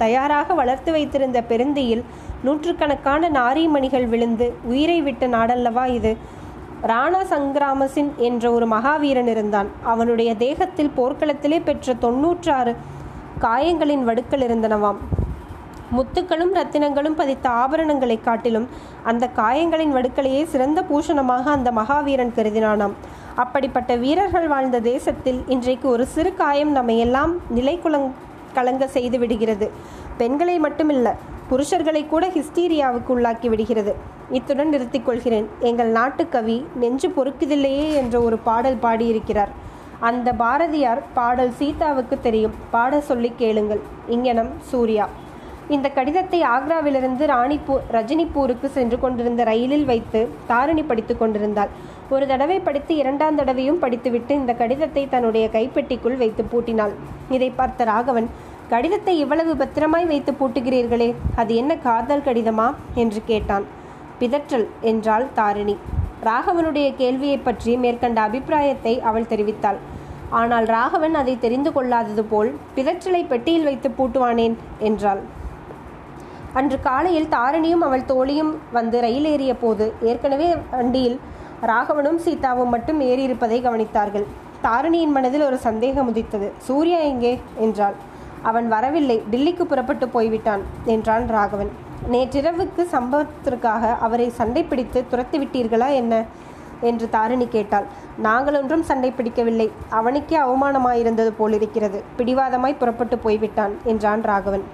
தயாராக வளர்த்து வைத்திருந்த பெருந்தியில் நூற்றுக்கணக்கான நாரிமணிகள் விழுந்து உயிரை விட்ட நாடல்லவா இது. ராணா சங்கிராமசிங் என்ற ஒரு மகாவீரன் இருந்தான். அவனுடைய தேகத்தில் போர்க்களத்திலே பெற்ற 96 காயங்களின் வடுக்கள் இருந்தனவாம். முத்துக்களும் இரத்தினங்களும் பதித்த ஆபரணங்களை காட்டிலும் அந்த காயங்களின் வடுக்களையே சிறந்த பூஷணமாக அந்த மகாவீரன் கருதினானாம். அப்படிப்பட்ட வீரர்கள் வாழ்ந்த தேசத்தில் இன்றைக்கு ஒரு சிறு காயம் நம்மையெல்லாம் நிலை கலங்க செய்து விடுகிறது. பெண்களை மட்டுமில்லை, புருஷர்களை கூட ஹிஸ்டீரியாவுக்கு உள்ளாக்கி விடுகிறது. இத்துடன் நிறுத்திக் கொள்கிறேன். எங்கள் நாட்டு கவி நெஞ்சு பொறுக்குதில்லையே என்ற ஒரு பாடல் பாடியிருக்கிறார். அந்த பாரதியார் பாடல் சீதாவுக்கு தெரியும். பாட சொல்லி கேளுங்கள். இங்கனம் சூர்யா. இந்த கடிதத்தை ஆக்ராவிலிருந்து ரஜினிபூருக்கு சென்று கொண்டிருந்த ரயிலில் வைத்து தாரிணி படித்து கொண்டிருந்தாள். ஒரு தடவை படித்து இரண்டாம் தடவையும் படித்துவிட்டு இந்த கடிதத்தை தன்னுடைய கைப்பெட்டிக்குள் வைத்து பூட்டினாள். இதை பார்த்த ராகவன், கடிதத்தை இவ்வளவு பத்திரமாய் வைத்து பூட்டுகிறீர்களே, அது என்ன காதல் கடிதமா என்று கேட்டான். பிதற்றல் என்றாள் தாரிணி. ராகவனுடைய கேள்வியை பற்றி மேற்கண்ட அபிப்பிராயத்தை அவள் தெரிவித்தாள். ஆனால் ராகவன் அதை தெரிந்து கொள்ளாதது போல், பிதற்றலை பெட்டியில் வைத்து பூட்டுவானேன் என்றாள். அன்று காலையில் தாரிணியும் அவள் தோழியும் வந்து ரயில் ஏறிய போது ஏற்கனவே வண்டியில் ராகவனும் சீதாவும் மட்டும் ஏறியிருப்பதை கவனித்தார்கள். தாரிணியின் மனதில் ஒரு சந்தேகம் உதித்தது. சூர்யா எங்கே என்றாள். அவன் வரவில்லை, டில்லிக்கு புறப்பட்டு போய்விட்டான் என்றான் ராகவன். நேற்றிரவுக்கு சம்பவத்திற்காக அவரை சண்டை பிடித்து துரத்தி விட்டீர்களா என்ன என்று தாரிணி கேட்டாள். நாங்கள் ஒன்றும் சண்டை பிடிக்கவில்லை, அவனுக்கே அவமானமாயிருந்தது போலிருக்கிறது, பிடிவாதமாய் புறப்பட்டு போய்விட்டான் என்றான் ராகவன்.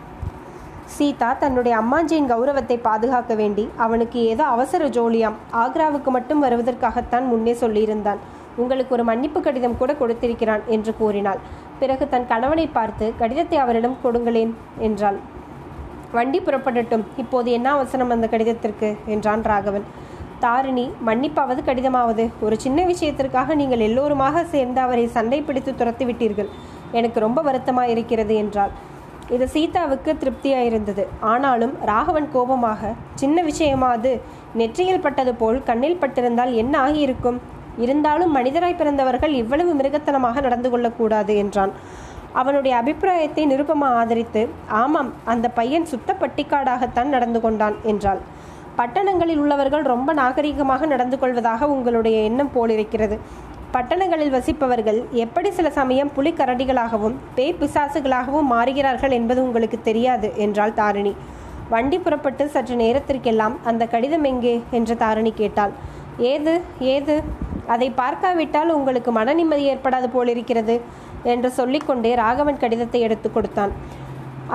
சீதா தன்னுடைய அம்மாஞ்சியின் கௌரவத்தை பாதுகாக்க வேண்டி அவனுக்கு ஏதோ அவசர ஜோலியாம், ஆக்ராவுக்கு மட்டும் வருவதற்காகத்தான் முன்னே சொல்லியிருந்தான், உங்களுக்கு ஒரு மன்னிப்பு கடிதம் கூட கொடுத்திருக்கிறான் என்று கூறினாள். பிறகு தன் கணவனை பார்த்து, கடிதத்தை அவரிடம் கொடுங்களேன் என்றாள். வண்டி புறப்படட்டும், இப்போது என்ன அவசரம் அந்த கடிதத்திற்கு என்றான் ராகவன். தாரிணி, மன்னிப்பாவது கடிதமாவது, ஒரு சின்ன விஷயத்திற்காக நீங்கள் எல்லோருமாக சேர்ந்து அவரை சண்டை பிடித்து துரத்தி விட்டீர்கள், எனக்கு ரொம்ப வருத்தமாக இருக்கிறது என்றாள். இது சீதாவுக்கு திருப்தியாயிருந்தது. ஆனாலும் ராகவன் கோபமாக, சின்ன விஷயமா அது, நெற்றியில் பட்டது போல் கண்ணில் பட்டிருந்தால் என்ன ஆகியிருக்கும், இருந்தாலும் மனிதராய் பிறந்தவர்கள் இவ்வளவு மிருகத்தனமாக நடந்து கொள்ளக்கூடாது என்றான். அவனுடைய அபிப்பிராயத்தை நிருபமா ஆதரித்து, ஆமாம், அந்த பையன் சுத்த பட்டிக்காடாகத்தான் நடந்து கொண்டான் என்றாள். பட்டணங்களில் உள்ளவர்கள் ரொம்ப நாகரிகமாக நடந்து கொள்வதாக உங்களுடைய எண்ணம் போலிருக்கிறது. பட்டணங்களில் வசிப்பவர்கள் எப்படி சில சமயம் புலி கரடிகளாகவும் பேய் பிசாசுகளாகவும் மாறுகிறார்கள் என்பது உங்களுக்கு தெரியாது என்றாள் தாரிணி. வண்டி புறப்பட்டு சற்று நேரத்திற்கெல்லாம் அந்த கடிதம் எங்கே என்று தாரிணி கேட்டாள். ஏது அதை பார்க்காவிட்டால் உங்களுக்கு மன நிம்மதி ஏற்படாது போலிருக்கிறது என்று சொல்லிக்கொண்டே ராகவன் கடிதத்தை எடுத்து கொடுத்தான்.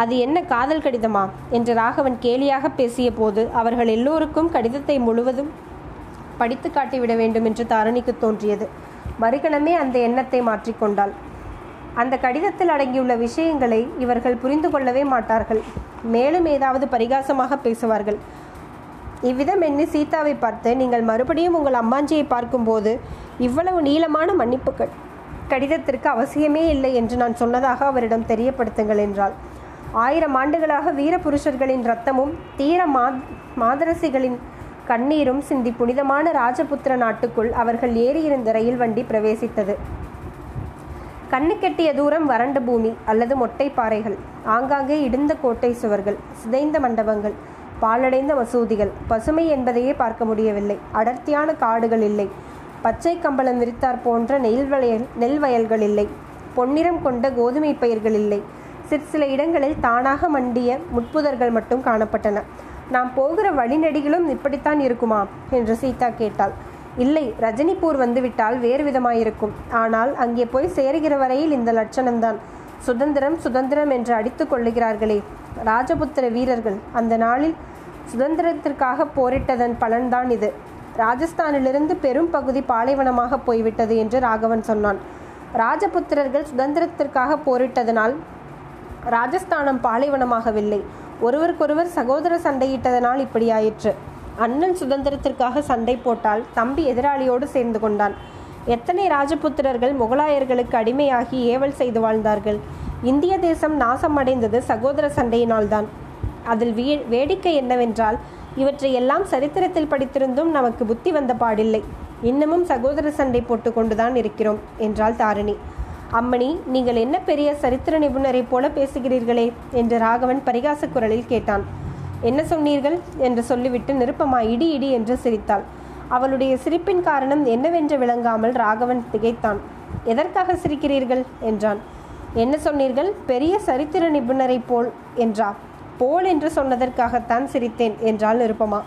அது என்ன காதல் கடிதமா என்று ராகவன் கேலியாக பேசிய போது அவர்கள் எல்லோருக்கும் கடிதத்தை முழுவதும் படித்து காட்டிவிட வேண்டும் என்று தாரிணிக்கு தோன்றியது. மறுகணமே அந்த எண்ணத்தை மாற்றிக்கொண்டாள். அந்த கடிதத்தில் அடங்கியுள்ள விஷயங்களை இவர்கள் புரிந்து கொள்ளவே மாட்டார்கள், மேலும் ஏதாவது பரிகாசமாக பேசுவார்கள். இவ்விதம் எண்ணி சீதாவை பார்த்து, நீங்கள் மறுபடியும் உங்கள் அம்மாஞ்சியை பார்க்கும்போது இவ்வளவு நீளமான மன்னிப்பு கடிதத்திற்கு அவசியமே இல்லை என்று நான் சொன்னதாக அவரிடம் தெரியப்படுத்துங்கள் என்றாள். 1000 ஆண்டுகளாக வீரபுருஷர்களின் இரத்தமும் தீர மாதரசிகளின் கண்ணீரும் சிந்தி புனிதமான ராஜபுத்திர நாட்டுக்குள் அவர்கள் ஏறியிருந்த ரயில் வண்டி பிரவேசித்தது. கண்ணு கெட்டிய தூரம் வறண்ட பூமி அல்லது மொட்டை பாறைகள், ஆங்காங்கே இடிந்த கோட்டை சுவர்கள், சிதைந்த மண்டபங்கள், பாலடைந்த மசூதிகள், பசுமை என்பதையே பார்க்க முடியவில்லை. அடர்த்தியான காடுகள் இல்லை, பச்சை கம்பளம் விரித்தார் போன்ற நெல் வயல்கள் இல்லை, பொன்னிறம் கொண்ட கோதுமை பயிர்கள் இல்லை. சிற்சில இடங்களில் தானாக மண்டிய முட்புதர்கள் மட்டும் காணப்பட்டன. நாம் போகிற வழிநெடிகளும் இப்படித்தான் இருக்குமா என்று சீதா கேட்டாள். இல்லை, ரஜினிபூர் வந்துவிட்டால் வேறு விதமாயிருக்கும். ஆனால் அங்கே போய் சேருகிற வரையில் இந்த லட்சணம்தான். சுதந்திரம் சுதந்திரம் என்று அடித்து கொள்ளுகிறார்களே ராஜபுத்திர வீரர்கள், அந்த நாளில் சுதந்திரத்திற்காக போரிட்டதன் பலன்தான் இது. ராஜஸ்தானிலிருந்து பெரும் பகுதி பாலைவனமாக போய்விட்டது என்று ராகவன் சொன்னான். ராஜபுத்திரர்கள் சுதந்திரத்திற்காக போரிட்டதனால் ராஜஸ்தானம் பாலைவனமாகவில்லை. ஒருவருக்கொருவர் சகோதர சண்டையிட்டதனால் இப்படியாயிற்று. அண்ணன் சுதந்திரத்திற்காக சண்டை போட்டால் தம்பி எதிராளியோடு சேர்ந்து கொண்டான். எத்தனை ராஜபுத்திரர்கள் முகலாயர்களுக்கு அடிமையாகி ஏவல் செய்து வாழ்ந்தார்கள். இந்திய தேசம் நாசமடைந்தது சகோதர சண்டையினால்தான். அதில் வேடிக்கை என்னவென்றால் இவற்றை எல்லாம் சரித்திரத்தில் படித்திருந்தும் நமக்கு புத்தி வந்த பாடில்லை. இன்னமும் சகோதர சண்டை போட்டு கொண்டுதான் இருக்கிறோம் என்றாள் தாரிணி. அம்மணி, நீங்கள் என்ன பெரிய சரித்திர நிபுணரை போல பேசுகிறீர்களே என்று ராகவன் பரிகாச குரலில் கேட்டான். என்ன சொன்னீர்கள் என்று சொல்லிவிட்டு நிருப்பமா இடி இடி என்று சிரித்தாள். அவளுடைய சிரிப்பின் காரணம் என்னவென்று விளங்காமல் ராகவன் திகைத்தான். எதற்காக சிரிக்கிறீர்கள் என்றான். என்ன சொன்னீர்கள், பெரிய சரித்திர நிபுணரை போல் என்றா? போல் என்று சொன்னதற்காகத்தான் சிரித்தேன் என்றாள் நிருப்பமா.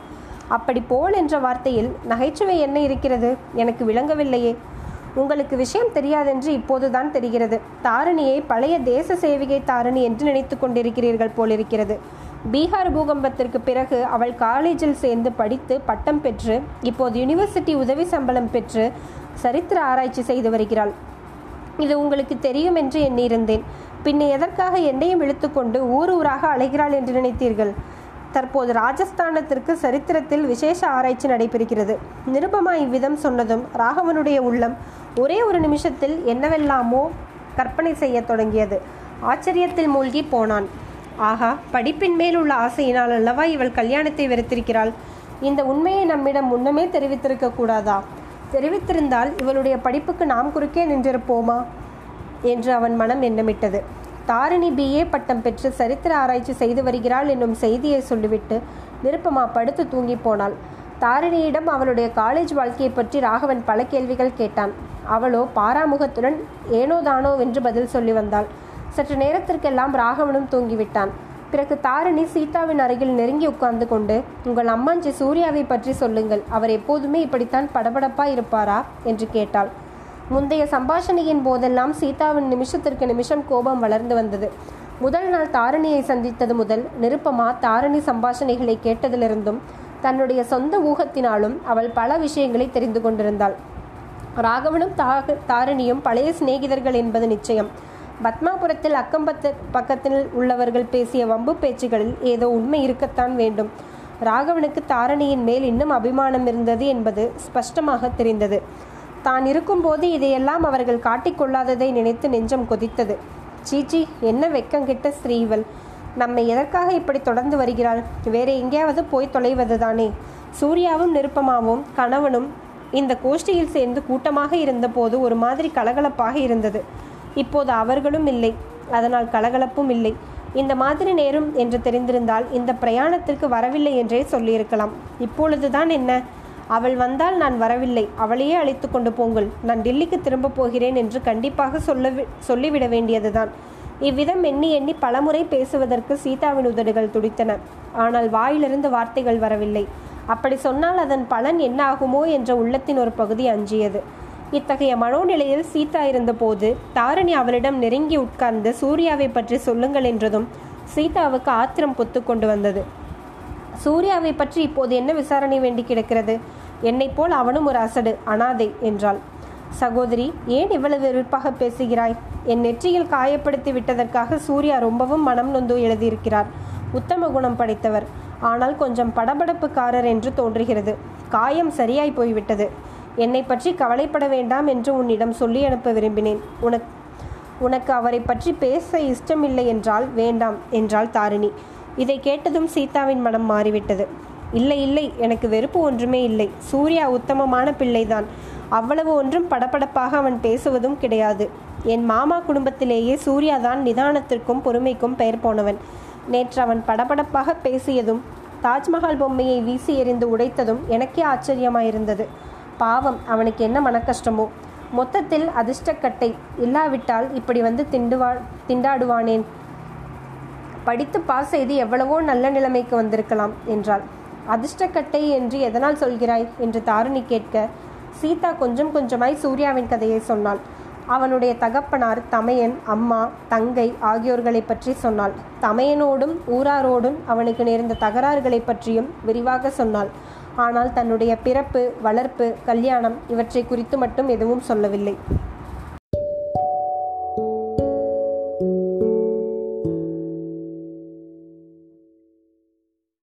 அப்படி போல் என்ற வார்த்தையில் நகைச்சுவை என்ன இருக்கிறது? எனக்கு விளங்கவில்லையே. உங்களுக்கு விஷயம் தெரியாதென்று இப்போதுதான் தெரிகிறது. தாரிணியை பழைய தேச சேவிகை தாரிணி என்று நினைத்து கொண்டிருக்கிறீர்கள் போலிருக்கிறது. பீகார் பூகம்பத்திற்கு பிறகு அவள் காலேஜில் சேர்ந்து படித்து பட்டம் பெற்று இப்போது யூனிவர்சிட்டி உதவி சம்பளம் பெற்று சரித்திர ஆராய்ச்சி செய்து வருகிறாள். இது உங்களுக்கு தெரியும் என்று எண்ணியிருந்தேன். பின்ன எதற்காக என்னையும் இழுத்துக்கொண்டு ஊர் ஊராக அலைகிறாள் என்று நினைத்தீர்கள்? தற்போது ராஜஸ்தானத்திற்கு சரித்திரத்தில் விசேஷ ஆராய்ச்சி நடைபெறுகிறது. நிருபமா இவ்விதம் சொன்னதும் ராகவனுடைய உள்ளம் ஒரே ஒரு நிமிஷத்தில் என்னவெல்லாமோ கற்பனை செய்ய தொடங்கியது. ஆச்சரியத்தில் மூழ்கி போனான். ஆகா, படிப்பின் மேல் உள்ள ஆசையினால் அல்லவா இவள் கல்யாணத்தை வெறுத்திருக்கிறாள். இந்த உண்மையை நம்மிடம் முன்னமே தெரிவித்திருக்க கூடாதா? தெரிவித்திருந்தால் இவளுடைய படிப்புக்கு நாம் குறுக்கே நின்றிருப்போமா என்று அவன் மனம் எண்ணமிட்டது. தாரிணி BA பட்டம் பெற்று சரித்திர ஆராய்ச்சி செய்து வருகிறாள் என்னும் செய்தியை சொல்லிவிட்டு நிருப்பமா படுத்து தூங்கி போனாள். தாரிணியிடம் அவளுடைய காலேஜ் வாழ்க்கையை பற்றி ராகவன் பல கேள்விகள் கேட்டான். அவளோ பாராமுகத்துடன் ஏனோதானோ என்று பதில் சொல்லி வந்தாள். சற்று நேரத்திற்கெல்லாம் ராகவனும் தூங்கிவிட்டான். பிறகு தாரிணி சீதாவின் அருகில் நெருங்கி உட்கார்ந்து கொண்டு, உங்கள் அம்மாஞ்சி சூர்யாவை பற்றி சொல்லுங்கள், அவர் எப்போதுமே இப்படித்தான் படபடப்பாக இருப்பாரா என்று கேட்டாள். முந்தைய சம்பாஷணையின் போதெல்லாம் சீதாவின் நிமிஷத்திற்கு நிமிஷம் கோபம் வளர்ந்து வந்தது. முதல் நாள் தாரிணியை சந்தித்தது முதல் நிருப்பமா தாரிணி சம்பாஷணைகளை கேட்டதிலிருந்தும் தன்னுடைய சொந்த ஊகத்தினாலும் அவள் பல விஷயங்களை தெரிந்து கொண்டிருந்தாள். ராகவனும் தாரிணியும் பழைய சிநேகிதர்கள் என்பது நிச்சயம். பத்மாபுரத்தில் அக்கம்பக்கத்தில் உள்ளவர்கள் பேசிய வம்பு பேச்சுகளில் ஏதோ உண்மை இருக்கத்தான் வேண்டும். ராகவனுக்கு தாரிணியின் மேல் இன்னும் அபிமானம் இருந்தது என்பது ஸ்பஷ்டமாக தெரிந்தது. தான் இருக்கும்போது இதையெல்லாம் அவர்கள் காட்டிக்கொள்ளாததை நினைத்து நெஞ்சம் கொதித்தது. சீச்சி, என்ன வெக்கங்கிட்ட ஸ்ரீவல், நம்மை எதற்காக இப்படி தொடர்ந்து வருகிறாள்? வேற எங்கேயாவது போய் தொலைவது தானே. சூர்யாவும் நிருப்பமாவும் கணவனும் இந்த கோஷ்டியில் சேர்ந்து கூட்டமாக இருந்தபோது ஒரு மாதிரி கலகலப்பாக இருந்தது. இப்போது அவர்களும் இல்லை, அதனால் கலகலப்பும் இல்லை. இந்த மாதிரி நேரும் என்று தெரிந்திருந்தால் இந்த பிரயாணத்திற்கு வரவில்லை என்றே சொல்லியிருக்கலாம். இப்பொழுதுதான் என்ன, அவள் வந்தால் நான் வரவில்லை, அவளையே அழைத்து கொண்டு போங்கள், நான் டெல்லிக்கு திரும்ப போகிறேன் என்று கண்டிப்பாக சொல்லிவிட வேண்டியதுதான். இவ்விதம் எண்ணி எண்ணி பலமுறை பேசுவதற்கு சீதாவின் உதடுகள் துடித்தன. ஆனால் வாயிலிருந்து வார்த்தைகள் வரவில்லை. அப்படி சொன்னால் அதன் பலன் என்ன ஆகுமோ என்ற உள்ளத்தின் ஒரு பகுதி அஞ்சியது. இத்தகைய மனோநிலையில் சீதா இருந்தபோது தாரிணி அவளிடம் நெருங்கி உட்கார்ந்து சூர்யாவை பற்றி சொல்லுங்கள் என்றதும் சீதாவுக்கு ஆத்திரம் பொத்து கொண்டு வந்தது. சூர்யாவை பற்றி இப்போது என்ன விசாரணை வேண்டி கிடக்கிறது? என்னை போல் அவனும் ஒரு அசடு அனாதை என்றாள். சகோதரி, ஏன் இவ்வளவு வெறுப்பாக பேசுகிறாய்? என் நெற்றியில் காயப்படுத்தி விட்டதற்காக சூர்யா ரொம்பவும் மனம் நொந்து எழுதியிருக்கிறார். உத்தம குணம் படைத்தவர், ஆனால் கொஞ்சம் படபடப்புக்காரர் என்று தோன்றுகிறது. காயம் சரியாய் போய்விட்டது. என்னை பற்றி கவலைப்பட வேண்டாம் என்று உன்னிடம் சொல்லி அனுப்ப விரும்பினேன். உனக்கு அவரை பற்றி பேச இஷ்டமில்லை என்றால் வேண்டாம் என்றாள் தாரிணி. இதை கேட்டதும் சீதாவின் மனம் மாறிவிட்டது. இல்லை இல்லை, எனக்கு வெறுப்பு ஒன்றுமே இல்லை. சூர்யா உத்தமமான பிள்ளைதான். அவ்வளவு ஒன்றும் படபடப்பாக அவன் பேசுவதும் கிடையாது. என் மாமா குடும்பத்திலேயே சூர்யாதான் நிதானத்திற்கும் பொறுமைக்கும் பெயர் போனவன். நேற்று அவன் படபடப்பாக பேசியதும் தாஜ்மஹால் பொம்மையை வீசி எறிந்து உடைத்ததும் எனக்கே ஆச்சரியமாயிருந்தது. பாவம், அவனுக்கு என்ன மன கஷ்டமோ. மொத்தத்தில் அதிர்ஷ்டக்கட்டை, இல்லாவிட்டால் இப்படி வந்து திண்டாடுவானேன். படித்து பாஸ் செய்து எவ்வளவோ நல்ல நிலைமைக்கு வந்திருக்கலாம் என்றாள். அதிர்ஷ்டக்கட்டை என்று எதனால் சொல்கிறாய் என்று தாரிணி கேட்க, சீதா கொஞ்சம் கொஞ்சமாய் சூர்யாவின் கதையை சொன்னாள். அவனுடைய தகப்பனார், தமையன், அம்மா, தங்கை ஆகியோர்களை பற்றி சொன்னாள். தமையனோடும் ஊராரோடும் அவனுக்கு நேர்ந்த தகராறுகளை பற்றியும் விரிவாக சொன்னாள். ஆனால் தன்னுடைய பிறப்பு, வளர்ப்பு, கல்யாணம் இவற்றை குறித்து மட்டும் எதுவும் சொல்லவில்லை.